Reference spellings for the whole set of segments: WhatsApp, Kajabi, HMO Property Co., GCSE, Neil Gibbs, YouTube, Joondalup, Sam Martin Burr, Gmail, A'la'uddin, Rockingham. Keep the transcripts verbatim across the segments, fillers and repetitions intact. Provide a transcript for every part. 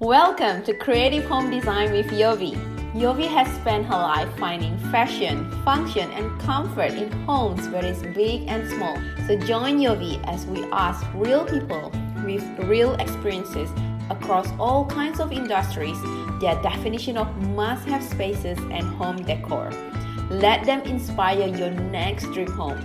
Welcome to Creative Home Design with Yovi. Yovi has spent her life finding fashion, function, and comfort in homes where it's big and small. So join Yovi as we ask real people with real experiences across all kinds of industries their definition of must-have spaces and home decor. Let them inspire your next dream home.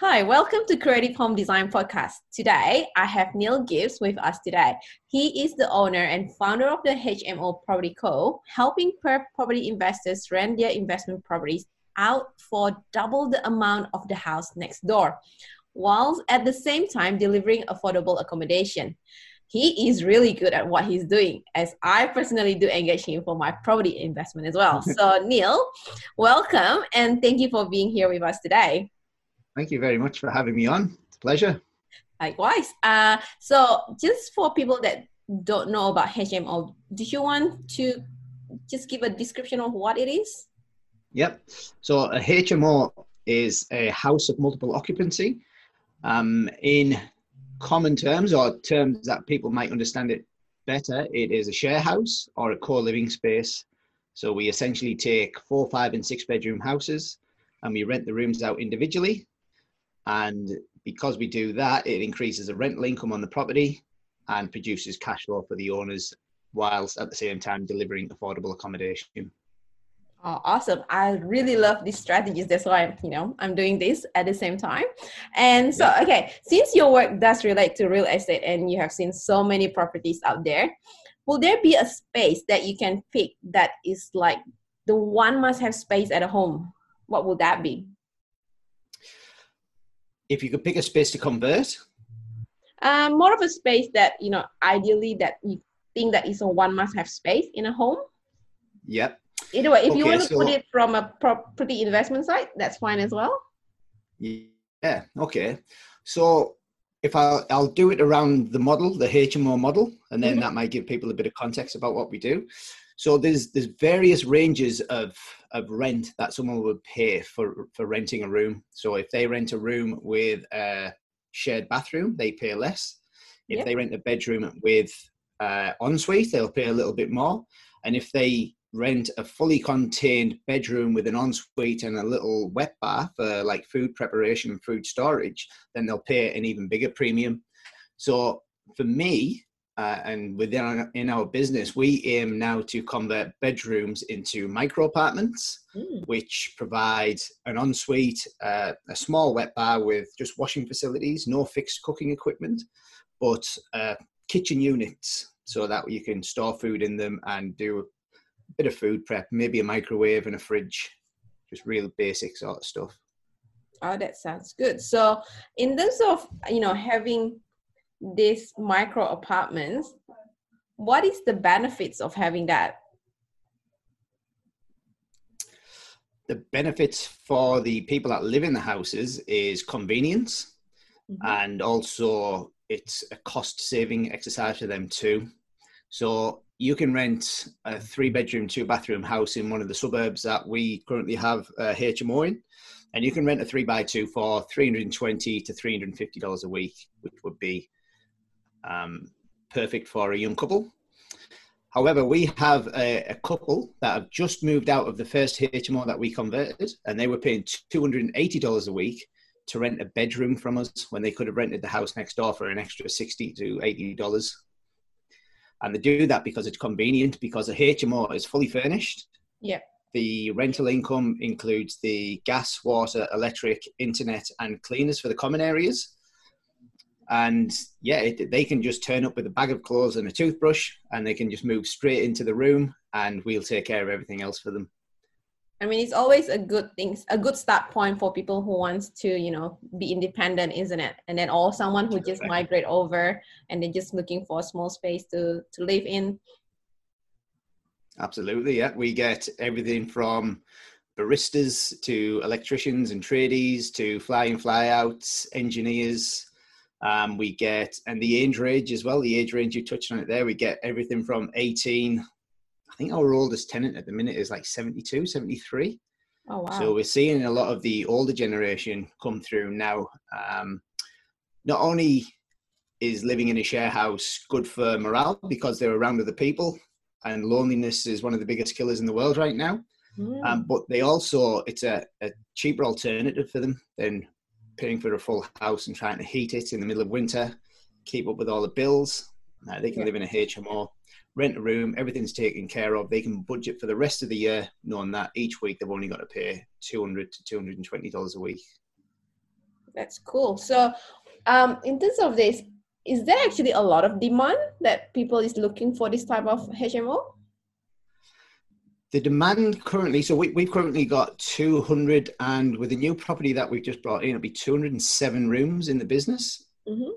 Hi, welcome to Creative Home Design Podcast. Today, I have Neil Gibbs with us today. He is the owner and founder of the H M O Property Co., helping property investors rent their investment properties out for double the amount of the house next door, while at the same time delivering affordable accommodation. He is really good at what he's doing, as I personally do engage him for my property investment as well. So, Neil, welcome, and thank you for being here with us today. Thank you very much for having me on. It's a pleasure. Likewise. Uh, so just for people that don't know about H M O, do you want to just give a description of what it is? Yep. So a H M O is a house of multiple occupancy. Um, in common terms, or terms that people might understand it better, it is a share house or a co-living space. So we essentially take four, five and six bedroom houses and we rent the rooms out individually. And because we do that, it increases the rental income on the property and produces cash flow for the owners, whilst at the same time delivering affordable accommodation. Oh, awesome. I really love these strategies. That's why I'm, you know, I'm doing this at the same time. And so, okay, since your work does relate to real estate and you have seen so many properties out there, will there be a space that you can pick that is like the one must-have space at a home? What would that be? If you could pick a space to convert? Um, more of a space that, you know, ideally that you think that is a one must-have space in a home. Yep. Either way, if okay, you want to so, put it from a property investment side, that's fine as well. Yeah, okay. So if I'll, I'll do it around the model, the H M O model, and then mm-hmm. that might give people a bit of context about what we do. So there's there's various ranges of, of rent that someone would pay for, for renting a room. So if they rent a room with a shared bathroom, they pay less. If yep. they rent a bedroom with uh, ensuite, they'll pay a little bit more. And if they rent a fully contained bedroom with an ensuite and a little wet bath for like food preparation and food storage, then they'll pay an even bigger premium. So for me, Uh, and within our, in our business, we aim now to convert bedrooms into micro apartments, mm. which provide an ensuite, uh, a small wet bar with just washing facilities, no fixed cooking equipment, but uh, kitchen units so that you can store food in them and do a bit of food prep, maybe a microwave and a fridge, just real basic sort of stuff. Oh, that sounds good. So in terms of, you know, having these micro apartments, what is the benefits of having that? The benefits for the people that live in the houses is convenience, mm-hmm. and also it's a cost saving exercise for them too. So you can rent a three bedroom, two bathroom house in one of the suburbs that we currently have a H M O in, and you can rent a three by two for three hundred twenty dollars to three hundred fifty dollars a week, which would be um perfect for a young couple. However, we have a, a couple that have just moved out of the first H M O that we converted, and they were paying two hundred eighty dollars a week to rent a bedroom from us when they could have rented the house next door for an extra sixty dollars to eighty dollars. And they do that because it's convenient, because a H M O is fully furnished. Yeah. The rental income includes the gas, water, electric, internet, and cleaners for the common areas. And yeah, it, they can just turn up with a bag of clothes and a toothbrush, and they can just move straight into the room, and we'll take care of everything else for them. I mean, it's always a good thing, a good start point for people who wants to, you know, be independent, isn't it? And then, or someone who just Perfect. migrate over and they're just looking for a small space to, to live in. Absolutely, yeah. We get everything from baristas to electricians and tradies to fly-in, fly-outs, engineers. Um, we get, and the age range as well, the age range you touched on it there, we get everything from eighteen, I think our oldest tenant at the minute is like seventy-two, seventy-three. Oh, wow. So we're seeing a lot of the older generation come through now. Um, not only is living in a share house good for morale because they're around other people, and loneliness is one of the biggest killers in the world right now. Mm. Um, but they also, it's a, a cheaper alternative for them than paying for a full house and trying to heat it in the middle of winter, keep up with all the bills. Uh, they can yeah. live in a H M O, rent a room, everything's taken care of. They can budget for the rest of the year, knowing that each week they've only got to pay two hundred to two hundred twenty dollars a week. That's cool. So um, in terms of this, is there actually a lot of demand that people is looking for this type of H M O? The demand currently, so we, we've currently got two hundred, and with the new property that we've just brought in, it'll be two hundred seven rooms in the business. Mm-hmm.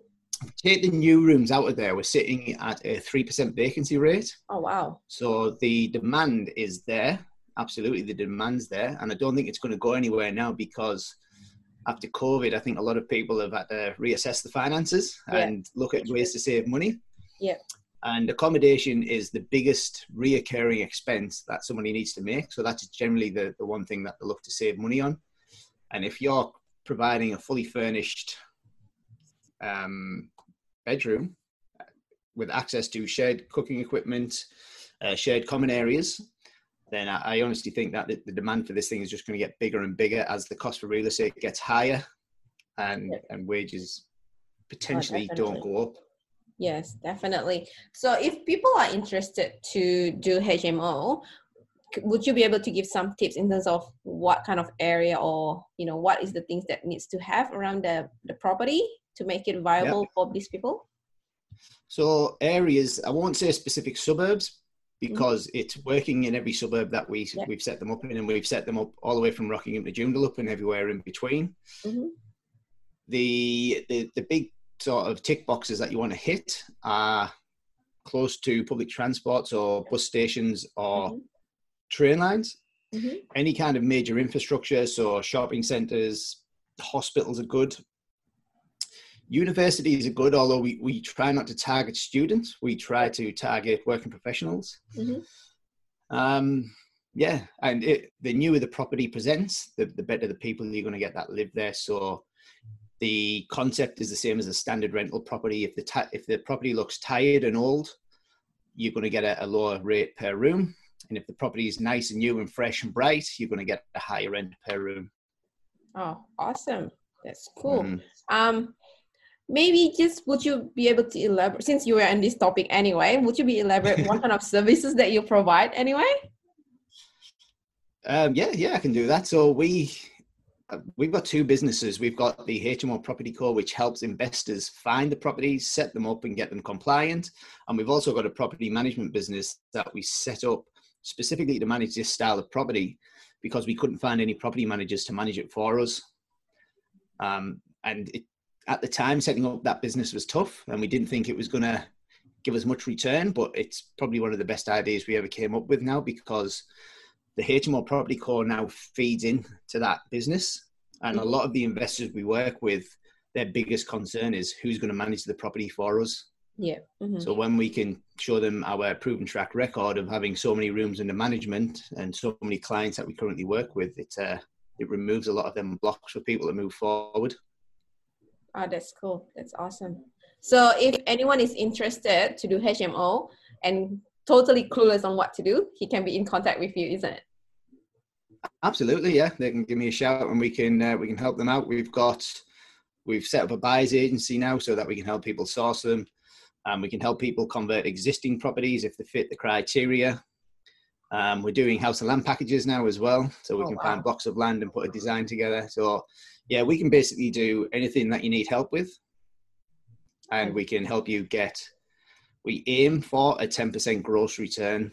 Take the new rooms out of there, we're sitting at a three percent vacancy rate. Oh, wow. So the demand is there. Absolutely, the demand's there. And I don't think it's going to go anywhere now, because after COVID, I think a lot of people have had to reassess the finances yeah. and look at ways to save money. Yeah. And accommodation is the biggest reoccurring expense that somebody needs to make. So that's generally the, the one thing that they look to save money on. And if you're providing a fully furnished um bedroom with access to shared cooking equipment, uh, shared common areas, then I, I honestly think that the, the demand for this thing is just going to get bigger and bigger as the cost for real estate gets higher, and and wages potentially oh, don't go up. Yes, definitely. So if people are interested to do H M O, would you be able to give some tips in terms of what kind of area, or you know, what is the things that needs to have around the, the property to make it viable yep. for these people? So areas, I won't say specific suburbs, because mm-hmm. it's working in every suburb that we, yep. we've set them up in, and we've set them up all the way from Rockingham to Joondalup and everywhere in between. Mm-hmm. The, the, the big sort of tick boxes that you want to hit are close to public transport or bus stations or mm-hmm. train lines, mm-hmm. any kind of major infrastructure, so shopping centres, hospitals are good. Universities are good, although we, we try not to target students. We try to target working professionals. Mm-hmm. Um, yeah, and it, the newer the property presents, the, the better the people you're going to get that live there. So the concept is the same as a standard rental property. If the, ta- if the property looks tired and old, you're going to get a, a lower rate per room. And if the property is nice and new and fresh and bright, you're going to get a higher rent per room. Oh, awesome. That's cool. Mm. Um. Maybe just, would you be able to elaborate, since you were on this topic anyway, would you be elaborate what kind of services that you provide anyway? Um, yeah, yeah, I can do that. So we, we've got two businesses. We've got the H M O Property Co., which helps investors find the properties, set them up and get them compliant. And we've also got a property management business that we set up specifically to manage this style of property, because we couldn't find any property managers to manage it for us. Um, and it, at the time, setting up that business was tough, and we didn't think it was going to give us much return, but it's probably one of the best ideas we ever came up with now, because the H M O Property Co. now feeds in to that business. And a lot of the investors we work with, their biggest concern is who's going to manage the property for us. Yeah. Mm-hmm. So when we can show them our proven track record of having so many rooms under management and so many clients that we currently work with, it, uh, it removes a lot of them blocks for people to move forward. Oh, that's cool. That's awesome. So if anyone is interested to do H M O and totally clueless on what to do, he can be in contact with you, isn't it? Absolutely, yeah. They can give me a shout, and we can uh, we can help them out. We've got, we've set up a buyer's agency now, so that we can help people source them. Um, we can help people convert existing properties if they fit the criteria. Um, we're doing house and land packages now as well, so we oh, can wow. find blocks of land and put a design together. So yeah, we can basically do anything that you need help with, and we can help you get, we aim for a ten percent gross return.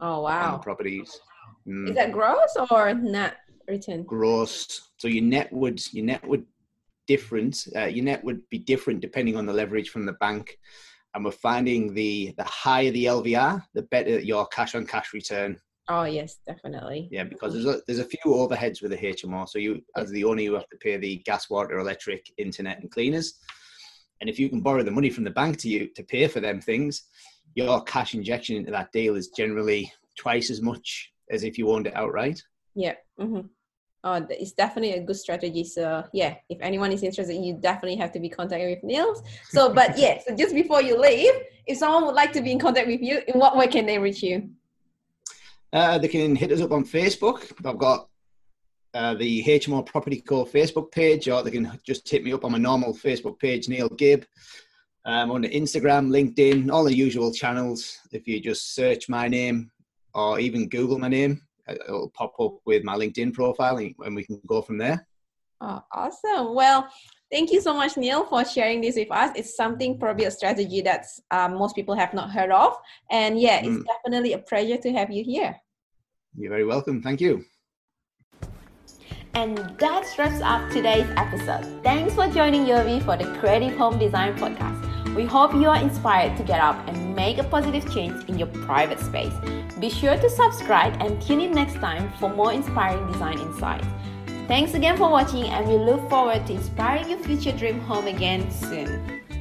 Oh, wow. On properties. Mm. Is that gross or net return? Gross. So your net would, your net would different, uh, your net would be different depending on the leverage from the bank. And we're finding the, the higher the L V R, the better your cash on cash return. Oh, yes, definitely. Yeah, because there's a, there's a few overheads with a H M O. So you, as the owner, you have to pay the gas, water, electric, internet, and cleaners. And if you can borrow the money from the bank to you to pay for them things, your cash injection into that deal is generally twice as much as if you owned it outright. Yeah. Mm-hmm. uh, it's definitely a good strategy. So yeah, if anyone is interested, you definitely have to be in contact with Neil. So, but yeah, so just before you leave, if someone would like to be in contact with you, in what way can they reach you? Uh, they can hit us up on Facebook. I've got uh, the H M O Property Co. Facebook page, or they can just hit me up on my normal Facebook page, Neil Gibb. I'm on Instagram, LinkedIn, all the usual channels. If you just search my name or even Google my name, it'll pop up with my LinkedIn profile and we can go from there. Oh, awesome. Well, thank you so much, Neil, for sharing this with us. It's something, probably a strategy that um, most people have not heard of. And yeah, it's mm. definitely a pleasure to have you here. You're very welcome. Thank you. And that wraps up today's episode. Thanks for joining Yovi for the Creative Home Design Podcast. We hope you are inspired to get up and make a positive change in your private space. Be sure to subscribe and tune in next time for more inspiring design insights. Thanks again for watching, and we look forward to inspiring your future dream home again soon.